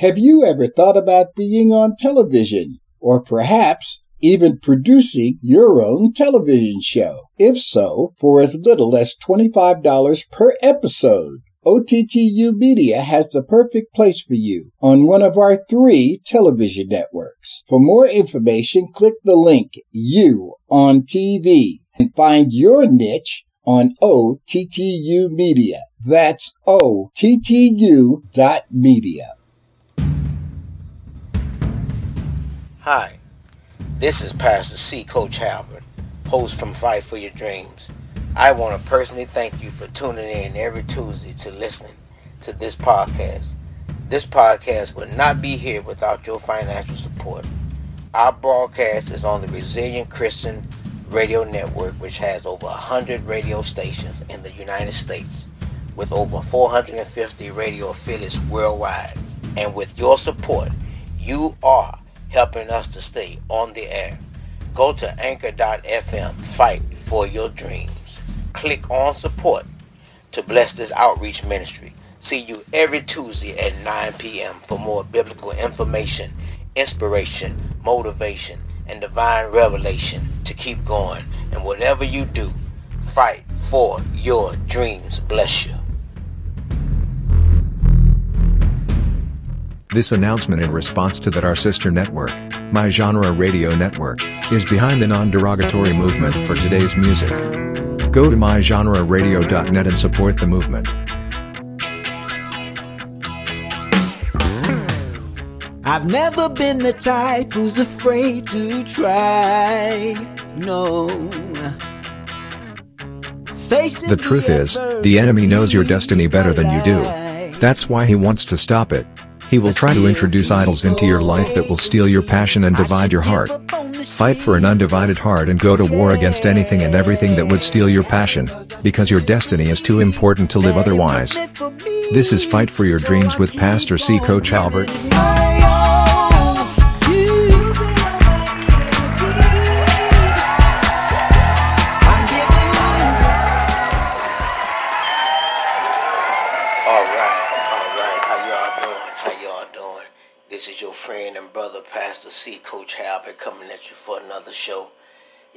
Have you ever thought about being on television, or perhaps even producing your own television show? If so, for as little as $25 per episode, OTTU Media has the perfect place for you on one of our 3 television networks. For more information, click the link You on TV and find your niche on OTTU Media. That's OTTU.media. Hi, this is Pastor C. Coach Halbert, host from Fight for Your Dreams. I want to personally thank you for tuning in every Tuesday to listening to this podcast. This podcast would not be here without your financial support. Our broadcast is on the Resilient Christian Radio Network, which has over 100 radio stations in the United States, with over 450 radio affiliates worldwide. And with your support, you are helping us to stay on the air. Go to anchor.fm, Fight for Your Dreams. Click on support to bless this outreach ministry. See you every Tuesday at 9 p.m. for more biblical information, inspiration, motivation, and divine revelation to keep going. And whatever you do, fight for your dreams. Bless you. This announcement in response to that our sister network, My Genre Radio Network, is behind the non-derogatory movement for today's music. Go to mygenreradio.net and support the movement. I've never been the type who's afraid to try, no. The truth is, the enemy knows your destiny better than you do. That's why he wants to stop it. He will try to introduce idols into your life that will steal your passion and divide your heart. Fight for an undivided heart and go to war against anything and everything that would steal your passion, because your destiny is too important to live otherwise. This is Fight for Your Dreams with Pastor C. Coach Albert. Coach Halbert coming at you for another show.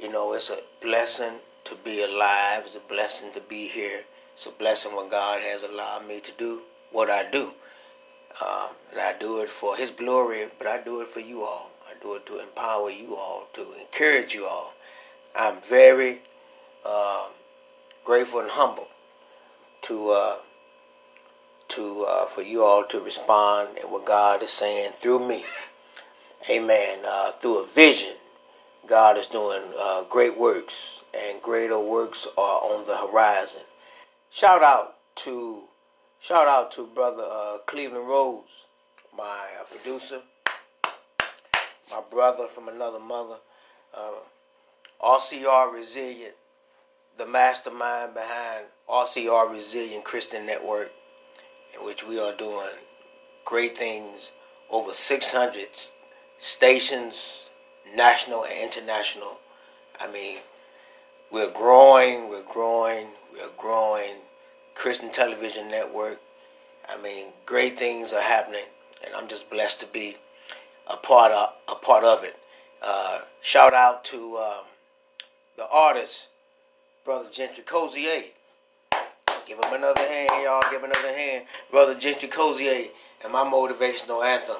You know, it's a blessing to be alive. It's a blessing to be here. It's a blessing when God has allowed me to do what I do. And I do it for His glory, but I do it for you all. I do it to empower you all, to encourage you all. I'm very grateful and humble to for you all to respond and what God is saying through me. Amen. Through a vision, God is doing great works, and greater works are on the horizon. Shout out to brother Cleveland Rose, my producer, my brother from another mother, RCR Resilient, the mastermind behind RCR Resilient Christian Network, in which we are doing great things. Over 600. Stations, national and international. I mean, we're growing. Christian Television Network. I mean, great things are happening, and I'm just blessed to be a part of it. Shout out to the artist, brother Gentry Cozier. Give him another hand, y'all. Give another hand, brother Gentry Cozier, and my motivational anthem.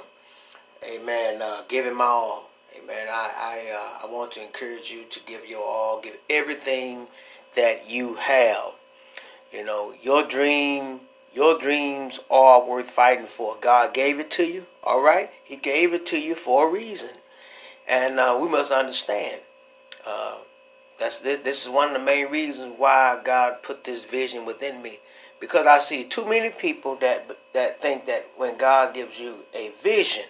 Amen. Give it my all. Amen. I want to encourage you to give your all. Give everything that you have. You know, your dreams are worth fighting for. God gave it to you. All right. He gave it to you for a reason. And we must understand. This is one of the main reasons why God put this vision within me. Because I see too many people that think that when God gives you a vision,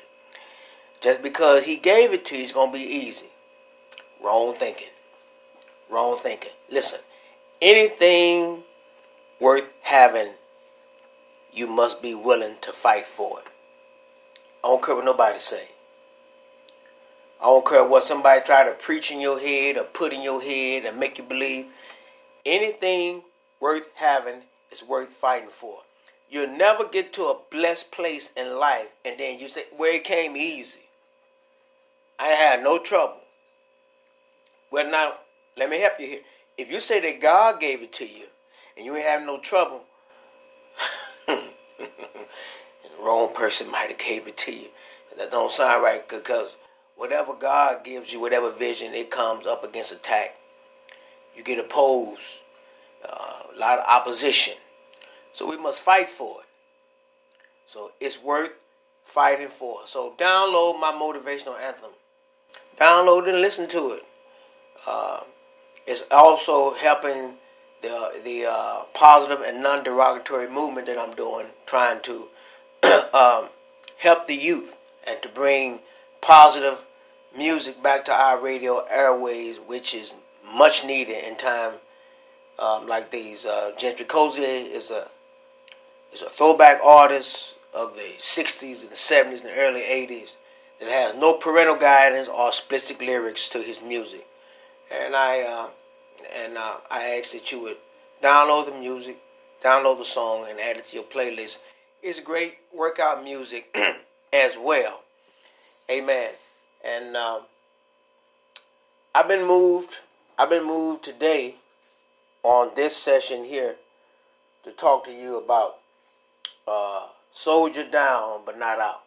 just because He gave it to you, it's going to be easy. Wrong thinking. Listen, anything worth having, you must be willing to fight for it. I don't care what nobody say. I don't care what somebody try to preach in your head or put in your head and make you believe. Anything worth having is worth fighting for. You'll never get to a blessed place in life and then you say, well, it came easy. I had no trouble. Well, now, let me help you here. If you say that God gave it to you and you ain't having no trouble, the wrong person might have gave it to you. That don't sound right, because whatever God gives you, whatever vision, it comes up against attack. You get opposed, a lot of opposition. So we must fight for it. So it's worth fighting for. So download my motivational anthem. Download and listen to it. It's also helping the positive and non-derogatory movement that I'm doing, trying to help the youth and to bring positive music back to our radio airways, which is much needed in time like these. Gentry Cozier is a throwback artist of the 60s and the 70s and the early 80s that has no parental guidance or explicit lyrics to his music. And I ask that you would download the music, download the song, and add it to your playlist. It's great workout music as well. Amen. And I've been moved. I've been moved today on this session here to talk to you about soldier down but not out.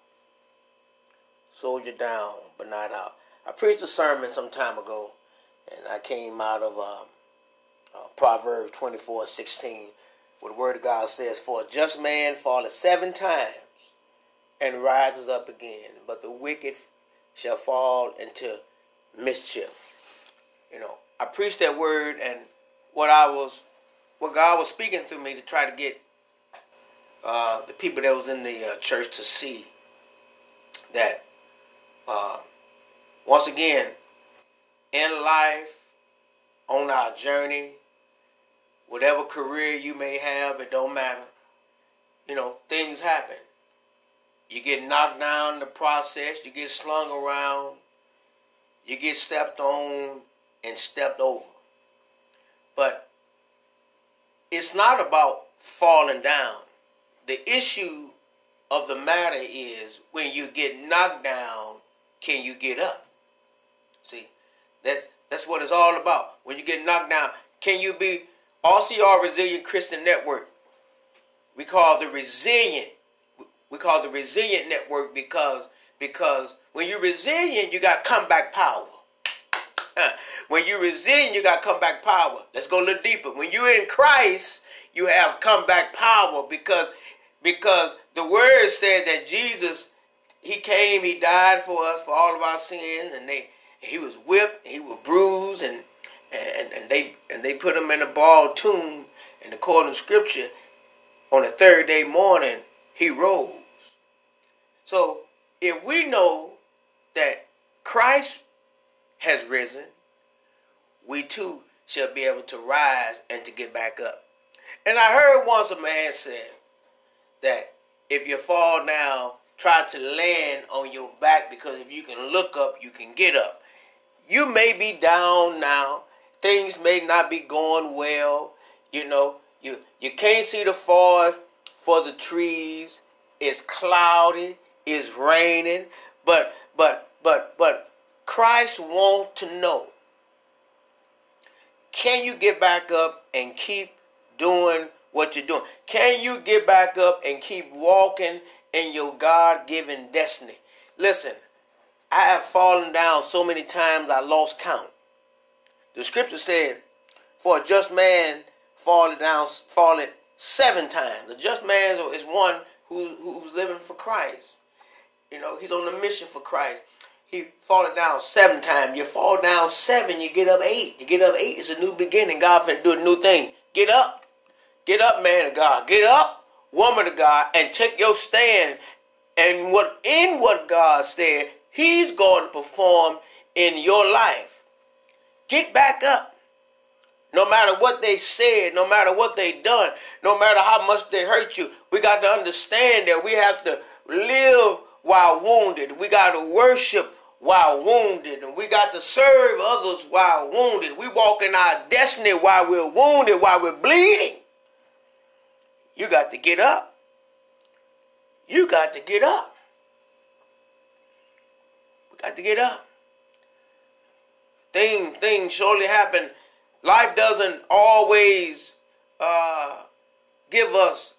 Soldier down but not out. I preached a sermon some time ago, and I came out of Proverbs 24:16, where the Word of God says, "For a just man falleth 7 times and rises up again, but the wicked shall fall into mischief." You know, I preached that word, and what God was speaking through me to try to get the people that was in the church to see that once again, in life, on our journey, whatever career you may have, it don't matter. You know, things happen. You get knocked down in the process. You get slung around. You get stepped on and stepped over. But it's not about falling down. The issue of the matter is, when you get knocked down, can you get up? See, that's what it's all about. When you get knocked down, can you be? RCR Resilient Christian Network. We call the Resilient Network because when you're resilient, you got comeback power. When you're resilient, you got comeback power. Let's go a little deeper. When you're in Christ, you have comeback power because the Word said that Jesus, He came, He died for us, for all of our sins, and He was whipped, He was bruised, and they put Him in a bald tomb, and according to Scripture, on the third day morning, He rose. So if we know that Christ has risen, we too shall be able to rise and to get back up. And I heard once a man said that if you fall down, try to land on your back, because if you can look up, you can get up. You may be down now. Things may not be going well. You know, you can't see the forest for the trees. It's cloudy. It's raining. But Christ wants to know, can you get back up and keep doing what you're doing? Can you get back up and keep walking in your God-given destiny? Listen, I have fallen down so many times I lost count. The Scripture said, "For a just man falleth 7 times." A just man is one who's living for Christ. You know, he's on a mission for Christ. He falleth down 7 times. You fall down 7, you get up 8. You get up 8, it's a new beginning. God finna do a new thing. Get up. Get up, man of God. Get up, woman of God, and take your stand. And what God said, He's going to perform in your life. Get back up. No matter what they said, no matter what they done, no matter how much they hurt you, we got to understand that we have to live while wounded. We got to worship while wounded. And we got to serve others while wounded. We walk in our destiny while we're wounded, while we're bleeding. You got to get up. You got to get up. We got to get up. Things surely happen. Life doesn't always give us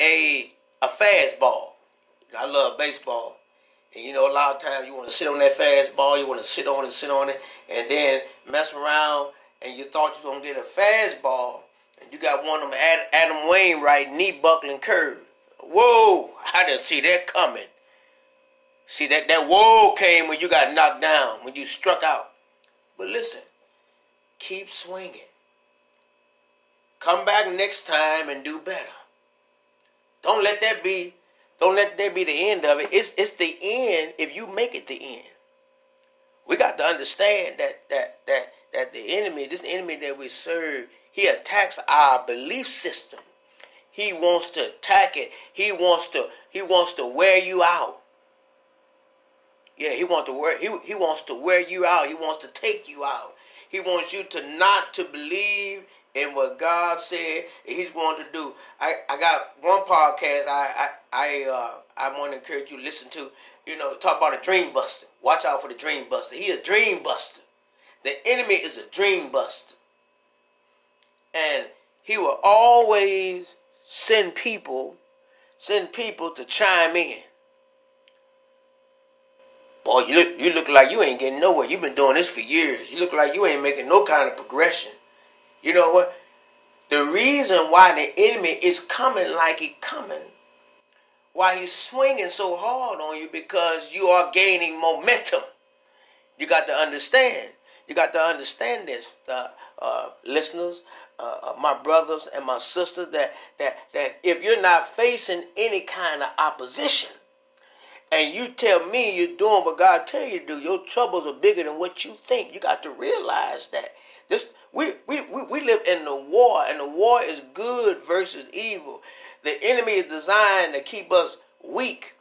a fastball. I love baseball. And you know, a lot of times you want to sit on that fastball. You want to sit on it. And then mess around. And you thought you were going to get a fastball. And you got one of them Adam Wainwright knee buckling curve. Whoa, I didn't see that coming. See, that whoa came when you got knocked down, when you struck out. But listen, keep swinging. Come back next time and do better. Don't let that be the end of it. It's the end if you make it the end. We got to understand that the enemy, this enemy that we serve, he attacks our belief system. He wants to attack it. He wants to wear you out. Yeah, he wants to wear you out. He wants to take you out. He wants you to not to believe in what God said He's going to do. I got one podcast I want to encourage you to listen to. You know, talk about a dream buster. Watch out for the dream buster. He a dream buster. The enemy is a dream buster, and he will always send people to chime in. Boy, you look like you ain't getting nowhere. You've been doing this for years. You look like you ain't making no kind of progression. You know what? The reason why the enemy is coming like he's coming, why he's swinging so hard on you, because you are gaining momentum. You got to understand. You got to understand this, listeners, my brothers and my sisters, that if you're not facing any kind of opposition, and you tell me you're doing what God tell you to do, your troubles are bigger than what you think. You got to realize that. This we live in the war, and the war is good versus evil. The enemy is designed to keep us weak,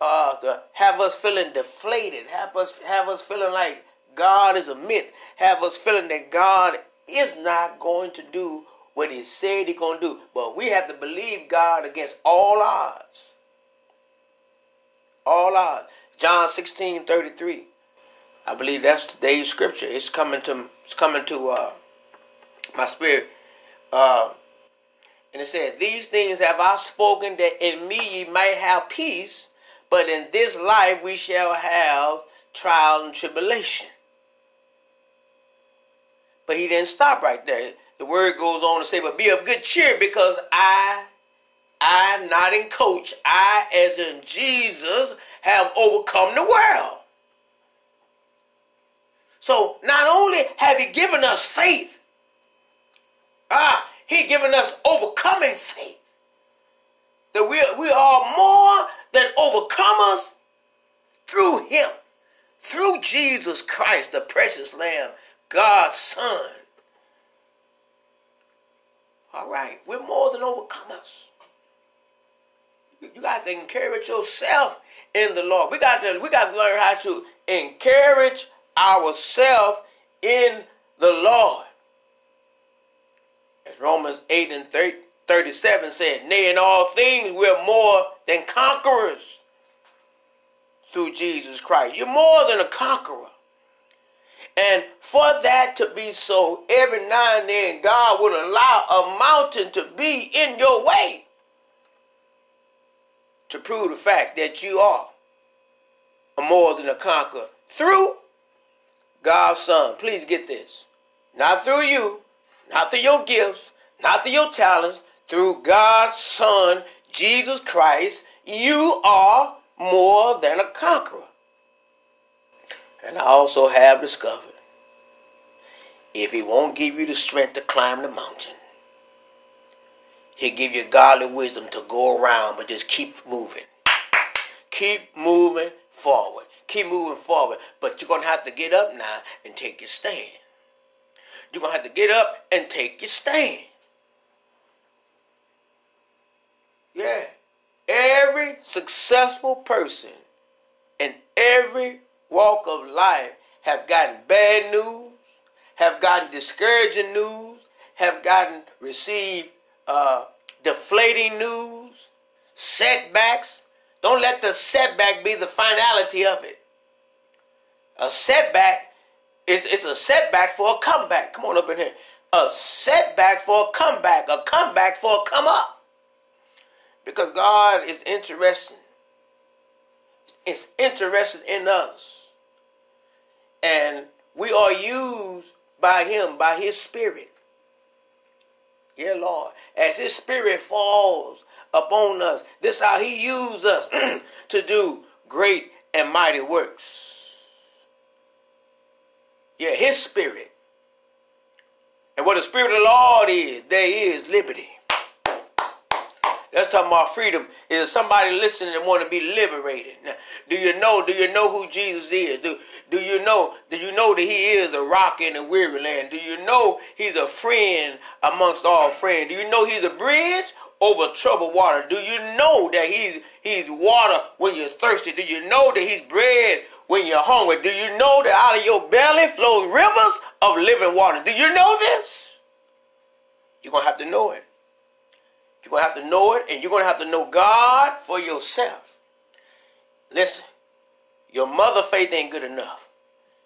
to have us feeling deflated, have us feeling like God is a myth, have us feeling that God is not going to do what He said He's going to do. But we have to believe God against all odds. All odds. John 16:33. I believe that's today's scripture. It's coming to my spirit. And it says, "These things have I spoken, that in me ye might have peace, but in this life we shall have trial and tribulation." But He didn't stop right there. The word goes on to say, "But be of good cheer, because I, not in coach, I as in Jesus, have overcome the world." So not only have He given us faith, He given us overcoming faith, that we are more than overcomers through Him, through Jesus Christ, the precious Lamb, God's Son. All right, we're more than overcomers. You got to encourage yourself in the Lord. We got to learn how to encourage ourselves in the Lord. As Romans 8:37 said, "Nay, in all things we're more than conquerors through Jesus Christ." You're more than a conqueror. And for that to be so, every now and then God would allow a mountain to be in your way, to prove the fact that you are more than a conqueror through God's Son. Please get this. Not through you, not through your gifts, not through your talents, through God's Son, Jesus Christ, you are more than a conqueror. And I also have discovered, if He won't give you the strength to climb the mountain, He'll give you godly wisdom to go around, but just keep moving. Keep moving forward. Keep moving forward. But you're going to have to get up now and take your stand. You're going to have to get up and take your stand. Yeah. Every successful person in every walk of life have gotten bad news, have gotten discouraging news, have received deflating news, setbacks. Don't let the setback be the finality of it. A setback is a setback for a comeback. Come on up in here. A setback for a comeback for a come up. Because God is interested. It's interested in us. And we are used by Him, by His Spirit. Yeah, Lord. As His Spirit falls upon us, this is how He uses us to do great and mighty works. Yeah, His Spirit. And what the Spirit of the Lord is, there is liberty. That's talking about freedom. Is somebody listening and want to be liberated? Now, do you know who Jesus is? Do you know that He is a rock in a weary land? Do you know He's a friend amongst all friends? Do you know He's a bridge over troubled water? Do you know that He's water when you're thirsty? Do you know that He's bread when you're hungry? Do you know that out of your belly flows rivers of living water? Do you know this? You're going to have to know it. You're going to have to know it, and you're going to have to know God for yourself. Listen, your mother's faith ain't good enough.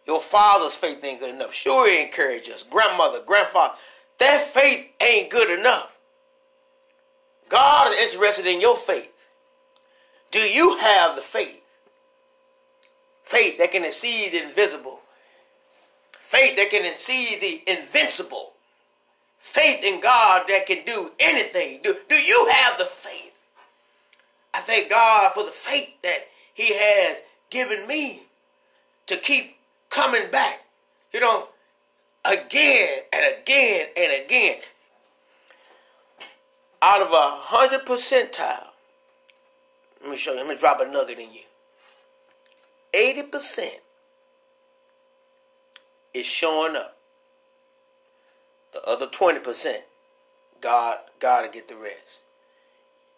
Your father's faith ain't good enough. Sure, he encouraged us. Grandmother, grandfather, that faith ain't good enough. God is interested in your faith. Do you have the faith? Faith that can exceed the invisible. Faith that can exceed the invincible. Faith in God that can do anything. Do you have the faith? I thank God for the faith that He has given me to keep coming back. You know, again and again and again. Out of 100%, let me show you. Let me drop a nugget in you. 80% is showing up. The other 20%, God gotta get the rest.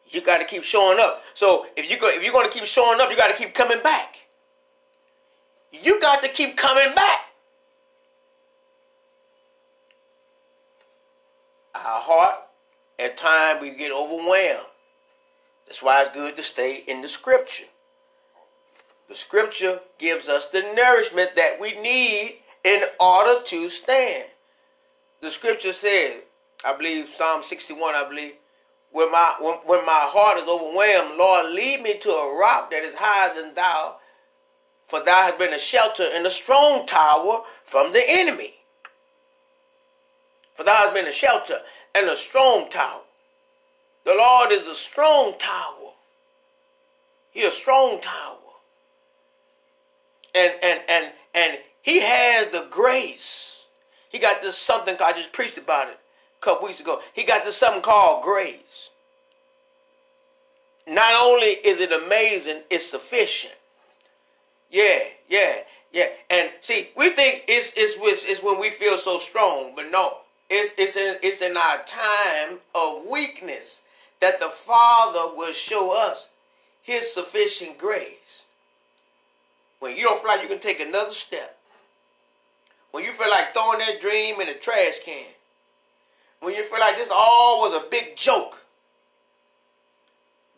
You gotta keep showing up. So if you're gonna keep showing up, you gotta keep coming back. You got to keep coming back. Our heart, at times we get overwhelmed. That's why it's good to stay in the Scripture. The Scripture gives us the nourishment that we need in order to stand. The Scripture said, I believe Psalm 61, when my heart is overwhelmed, Lord, lead me to a rock that is higher than thou, for thou hast been a shelter and a strong tower from the enemy. For thou hast been a shelter and a strong tower. The Lord is a strong tower. He is a strong tower. And He has the grace. He got this something, I just preached about it a couple weeks ago. He got this something called grace. Not only is it amazing, it's sufficient. Yeah. And see, we think it's when we feel so strong, but no. It's in our time of weakness that the Father will show us His sufficient grace. When you don't feel like you can take another step, when you feel like throwing that dream in a trash can, when you feel like this all was a big joke,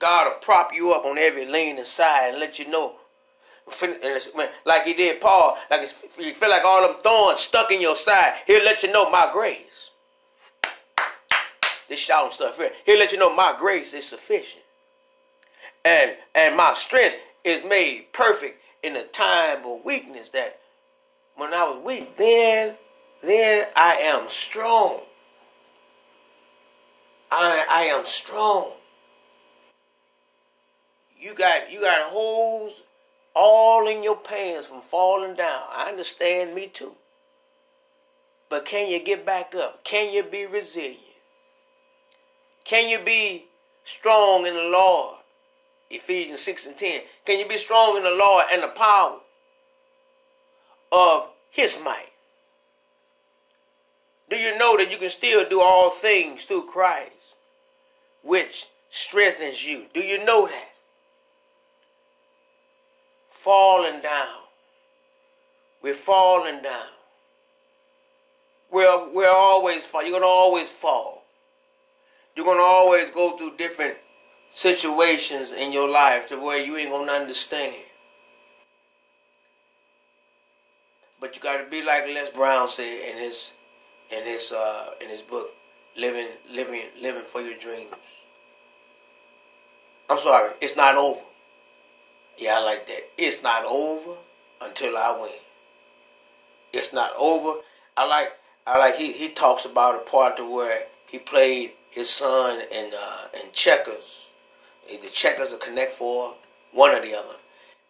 God will prop you up on every lean and side and let you know. Like He did Paul, like you feel like all them thorns stuck in your side, He'll let you know my grace. This shouting stuff here. He'll let you know my grace is sufficient. And my strength is made perfect in the time of weakness. That when I was weak, then I am strong. I am strong. You got holes all in your pants from falling down. I understand, me too. But can you get back up? Can you be resilient? Can you be strong in the Lord? Ephesians 6:10. Can you be strong in the Lord and the power of His might? Do you know that you can still do all things through Christ, which strengthens you? Do you know that? Falling down. We're falling down. We're always falling. You're going to always fall. You're going to always go through different situations in your life to where you ain't going to understand. But you got to be like Les Brown said in his book, Living for Your Dreams. I'm sorry, it's not over. Yeah, I like that. It's not over until I win. It's not over. I like. He talks about a part to where he played his son in checkers. Either checkers or Connect Four, one or the other,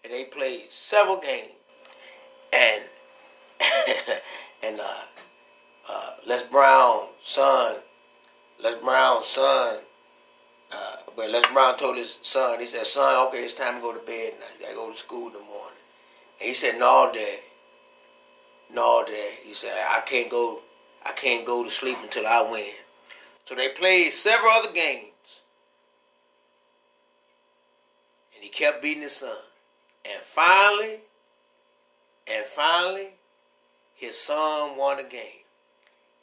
and they played several games. And Les Brown told his son, he said, "Son, okay, it's time to go to bed now. You gotta go to school in the morning." And he said, No, Dad. He said, I can't go to sleep until I win. So they played several other games. And he kept beating his son. And finally, his son won the game.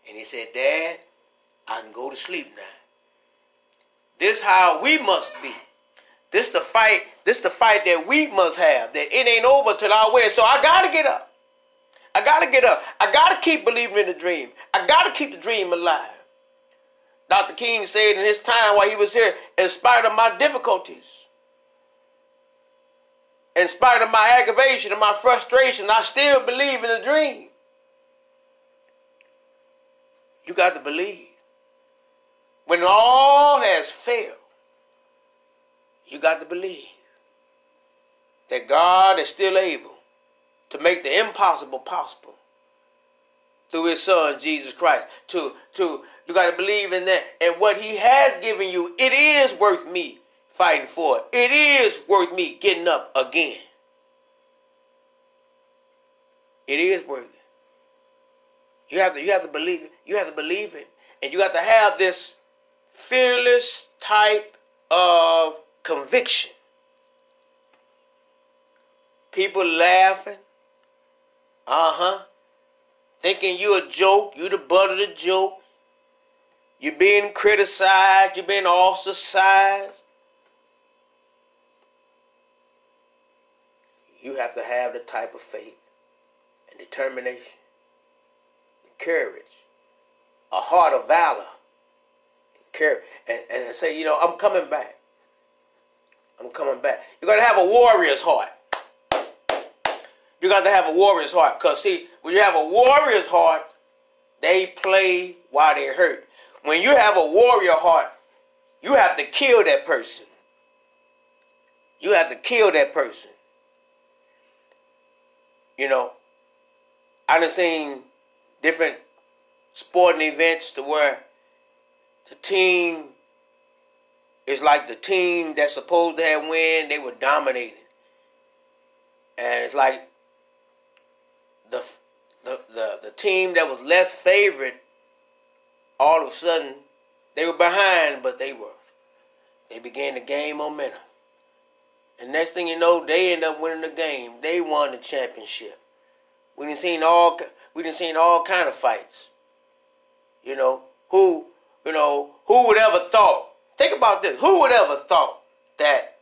And he said, "Dad, I can go to sleep now." This how we must be. This the fight that we must have. That it ain't over till I win. So I gotta get up. I gotta keep believing in the dream. I gotta keep the dream alive. Dr. King said in his time while he was here, in spite of my difficulties, in spite of my aggravation and my frustration, I still believe in the dream. You got to believe. When all has failed, you got to believe that God is still able to make the impossible possible through his son, Jesus Christ. You got to believe in that. And what he has given you, it is worth me fighting for it. It is worth me getting up again. It is worth it. You have to believe it. You have to believe it. And you got to have this fearless type of conviction. People laughing. Thinking you a joke, you the butt of the joke. You're being criticized, you're being ostracized. You have to have the type of faith and determination, and courage, a heart of valor, and courage, and say, I'm coming back. I'm coming back. You got to have a warrior's heart. You got to have a warrior's heart. Because, see, when you have a warrior's heart, they play while they hurt. When you have a warrior heart, you have to kill that person. You have to kill that person. I done seen different sporting events to where the team is like the team that's supposed to have win, they were dominating. And it's like the team that was less favored, all of a sudden, they were behind, but they began to gain momentum. And next thing you know, they end up winning the game. They won the championship. We done seen all kind of fights. Who would ever thought? Think about this. Who would ever thought that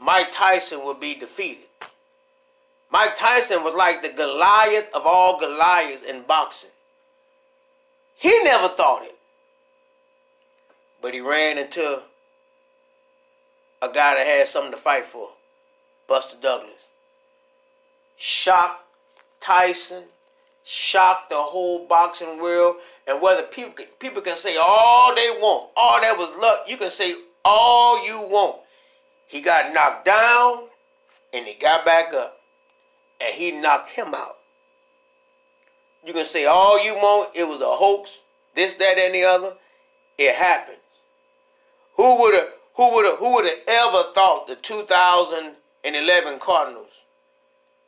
Mike Tyson would be defeated? Mike Tyson was like the Goliath of all Goliaths in boxing. He never thought it. But he ran into a guy that had something to fight for, Buster Douglas. Shocked Tyson, shocked the whole boxing world. And whether people can say all they want, all that was luck, you can say all you want. He got knocked down and he got back up. And he knocked him out. You can say all you want, it was a hoax, this, that, and the other. It happens. Who would have ever thought the 2011 Cardinals?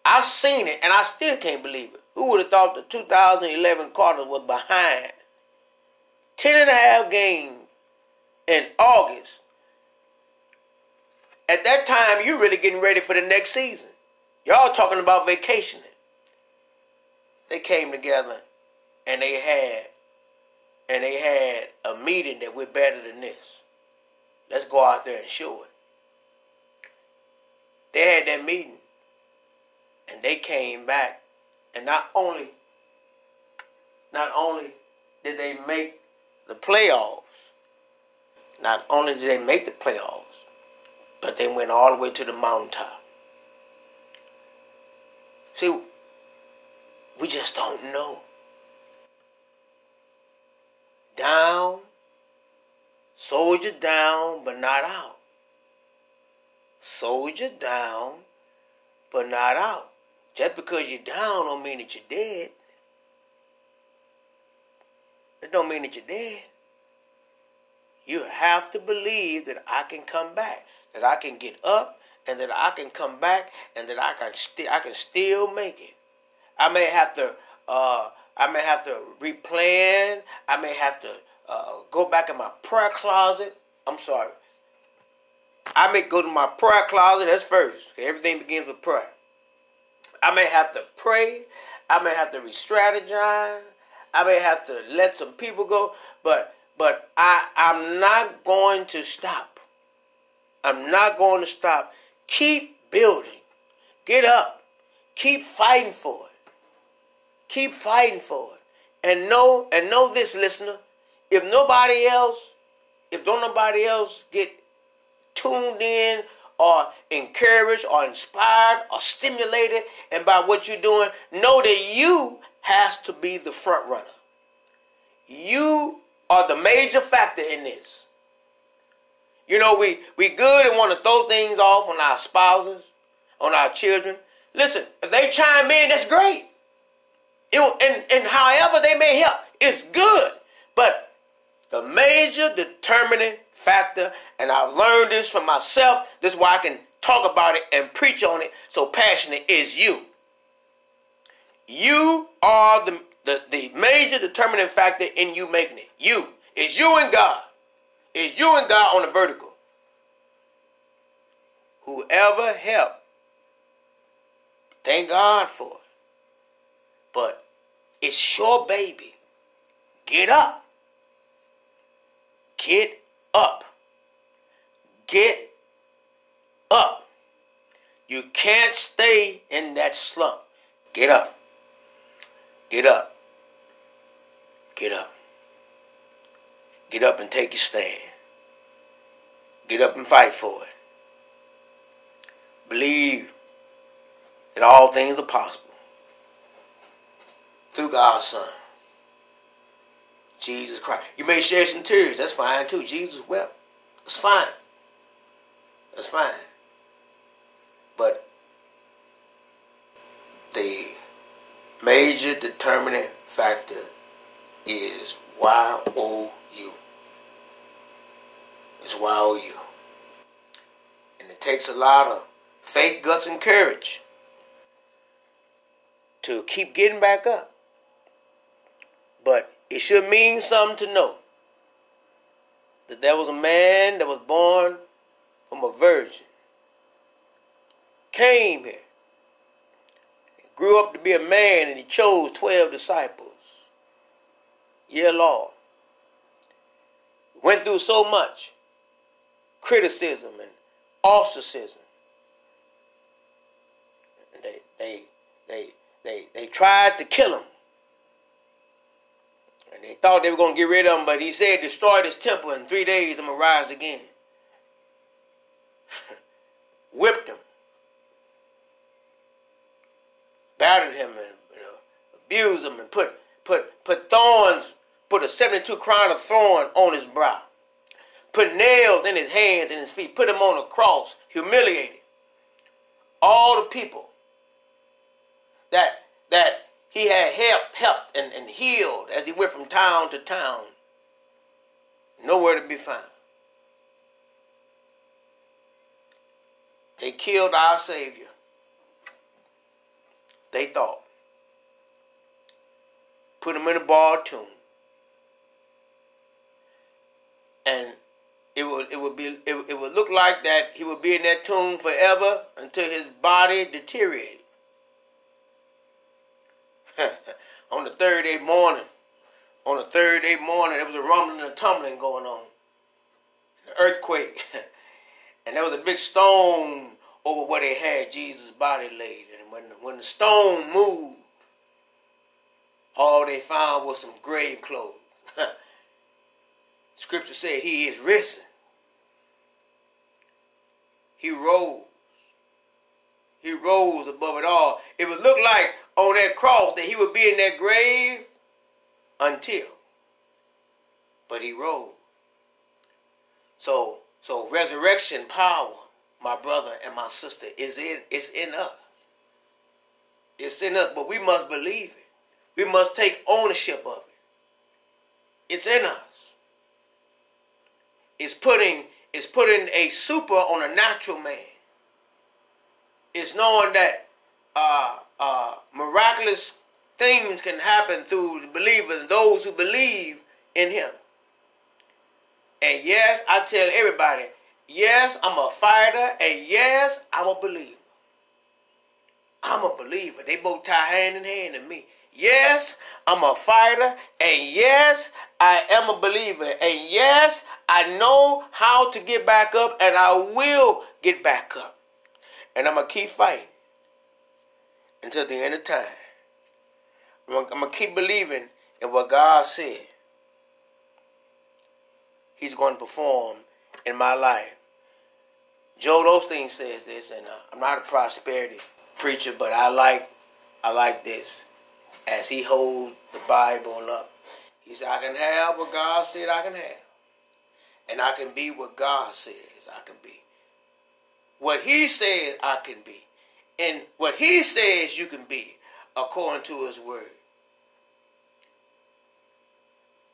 I seen it and I still can't believe it. Who would have thought the 2011 Cardinals was behind 10.5 games in August? At that time, you're really getting ready for the next season. Y'all talking about vacationing. They came together and they had a meeting that we're better than this. Let's go out there and show it. They had that meeting, and they came back, and not only did they make the playoffs, but they went all the way to the mountaintop. See, we just don't know. Down, soldier down, but not out. Soldier down, but not out. Just because you're down don't mean that you're dead. It don't mean that you're dead. You have to believe that I can come back, that I can get up, and that I can come back, and that I can still make it. I may have to replan. I may have to go back in my prayer closet. I may go to my prayer closet. That's first. Everything begins with prayer. I may have to pray. I may have to re-strategize. I may have to let some people go. But I'm not going to stop. I'm not going to stop. Keep building. Get up. Keep fighting for it. Keep fighting for it. And know this, listener. If don't nobody else get tuned in or encouraged or inspired or stimulated and by what you're doing, know that you has to be the front runner. You are the major factor in this. You know, we good and want to throw things off on our spouses, on our children. Listen, if they chime in, that's great. And however they may help, it's good. But the major determining factor, and I learned this from myself, this is why I can talk about it and preach on it so passionate, is you. You are the major determining factor in you making it. You. It's you and God. It's you and God on the vertical. Whoever helped, thank God for it. But it's your baby. Get up. Get up. Get up. You can't stay in that slump. Get up. Get up. Get up. Get up and take your stand. Get up and fight for it. Believe that all things are possible through God's Son, Jesus Christ. You may share some tears. That's fine too. Jesus wept. That's fine. That's fine. But the major determining factor is Y-O-U. It's Y-O-U. And it takes a lot of faith, guts, and courage to keep getting back up. But it should mean something to know that there was a man that was born from a virgin, came here, grew up to be a man, and he chose 12 disciples. Yeah, Lord. Went through so much criticism and ostracism. They tried to kill him. And they thought they were going to get rid of him, but he said, destroy this temple, in 3 days I'm going to rise again. Whipped him. Battered him and abused him and put thorns, put a 72 crown of thorns on his brow. Put nails in his hands and his feet. Put him on a cross, humiliated. All the people that he had helped and healed as he went from town to town. Nowhere to be found. They killed our Savior. They thought. Put him in a barred tomb. And it would look like that he would be in that tomb forever until his body deteriorated. On the third day morning, there was a rumbling and a tumbling going on. An earthquake. And there was a big stone over where they had Jesus' body laid. And when the stone moved, all they found was some grave clothes. Scripture said he is risen. He rose. He rose above it all. It would look like on that cross that he would be in that grave until. But he rose. So resurrection power, my brother and my sister, is in us. It's in us, but we must believe it. We must take ownership of it. It's in us. It's putting a super on a natural man. It's knowing that miraculous things can happen through the believers and those who believe in him. And yes, I tell everybody, yes, I'm a fighter, and yes, I'm a believer. I'm a believer. They both tie hand in hand to me. Yes, I'm a fighter, and yes, I am a believer. And yes, I know how to get back up, and I will get back up. And I'm going to keep fighting until the end of time. I'm going to keep believing in what God said he's going to perform in my life. Joel Osteen says this, and I'm not a prosperity preacher, but I like this. As he holds the Bible up, he said, I can have what God said I can have. And I can be what God says I can be. What he says I can be. And what he says you can be, according to his word.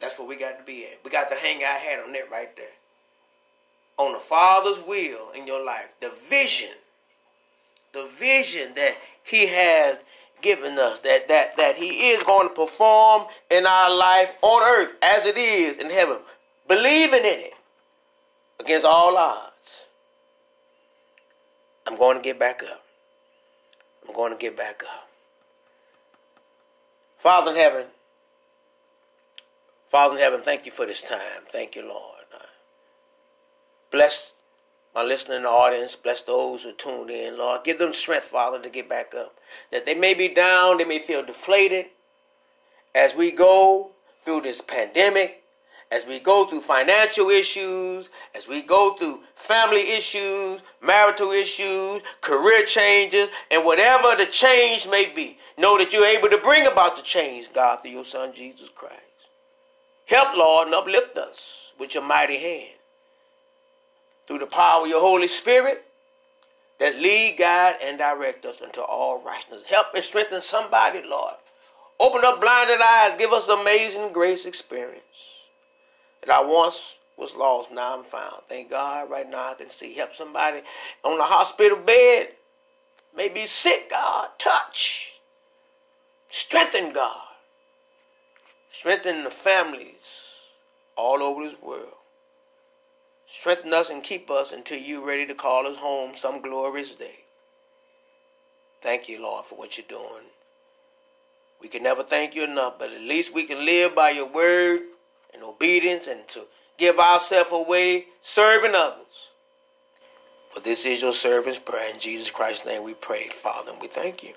That's what we got to be at. We got to hang our hat on that right there. On the Father's will in your life. The vision that he has given us, that he is going to perform in our life on earth as it is in heaven. Believing in it against all odds. I'm going to get back up. I'm going to get back up. Father in heaven, thank you for this time. Thank you, Lord. Bless my listening audience. Bless those who tuned in, Lord. Give them strength, Father, to get back up. That they may be down, they may feel deflated. As we go through this pandemic, as we go through financial issues, as we go through family issues, marital issues, career changes, and whatever the change may be, know that you're able to bring about the change, God, through your Son, Jesus Christ. Help, Lord, and uplift us with your mighty hand. Through the power of your Holy Spirit, that lead, guide, and direct us into all righteousness. Help and strengthen somebody, Lord. Open up blinded eyes. Give us amazing grace experience. That I once was lost, now I'm found. Thank God right now I can see. Help somebody on the hospital bed. Maybe sick, God. Touch. Strengthen, God. Strengthen the families all over this world. Strengthen us and keep us until you're ready to call us home some glorious day. Thank you, Lord, for what you're doing. We can never thank you enough, but at least we can live by your word and obedience and to give ourselves away serving others. For this is your servant's prayer. In Jesus Christ's name we pray, Father, and we thank you.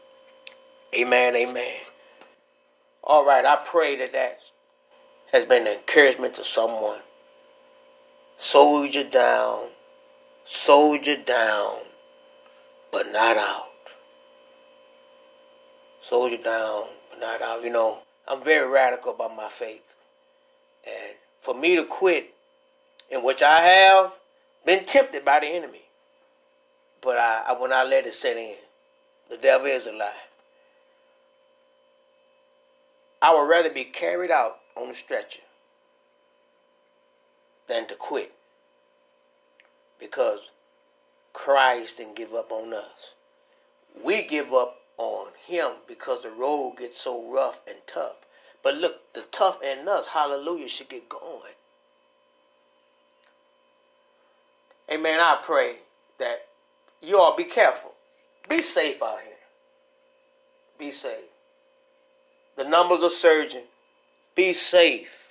Amen, amen. All right, I pray that has been an encouragement to someone. Soldier down, but not out. Soldier down, but not out. You know, I'm very radical about my faith. And for me to quit, in which I have been tempted by the enemy, but I will not let it set in. The devil is a lie. I would rather be carried out on a stretcher than to quit, because Christ didn't give up on us. We give up on him because the road gets so rough and tough. But look, the tough in us, hallelujah, should get going. Amen. I pray that you all be careful. Be safe out here. Be safe. The numbers are surging. Be safe.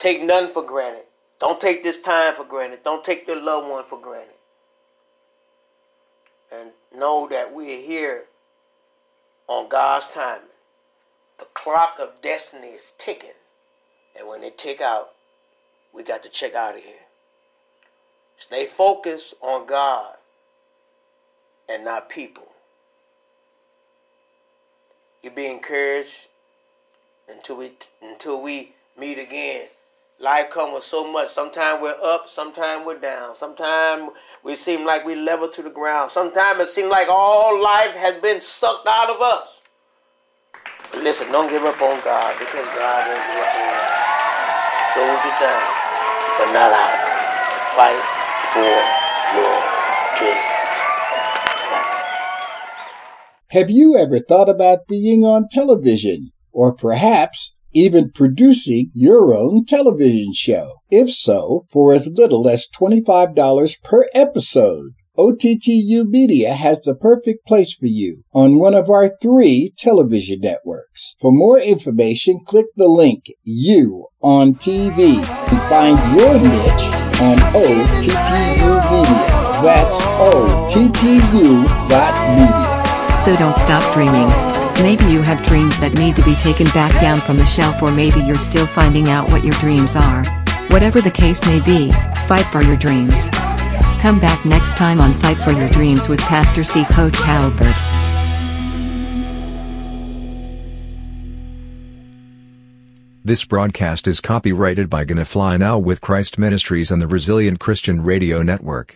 Take none for granted. Don't take this time for granted. Don't take your loved one for granted. and know that we're here on God's timing. The clock of destiny is ticking, and when it tick out, we got to check out of here. Stay focused on God and not people. You be encouraged until we meet again. Life comes with so much. Sometimes we're up, sometimes we're down. Sometimes we seem like we level to the ground. Sometimes it seems like all life has been sucked out of us. But listen, don't give up on God, because God won't give up on us. Soldier down, but not out. Fight for your dream. Have you ever thought about being on television, or perhaps even producing your own television show? If so, for as little as $25 per episode, OTTU Media has the perfect place for you on one of our 3 television networks. For more information, click the link You on TV and find your niche on OTTU Media. That's OTTU.media. So don't stop dreaming. Maybe you have dreams that need to be taken back down from the shelf, or maybe you're still finding out what your dreams are. Whatever the case may be, fight for your dreams. Come back next time on Fight for Your Dreams with Pastor C. Coach Halbert. This broadcast is copyrighted by Gonna Fly Now with Christ Ministries and the Resilient Christian Radio Network.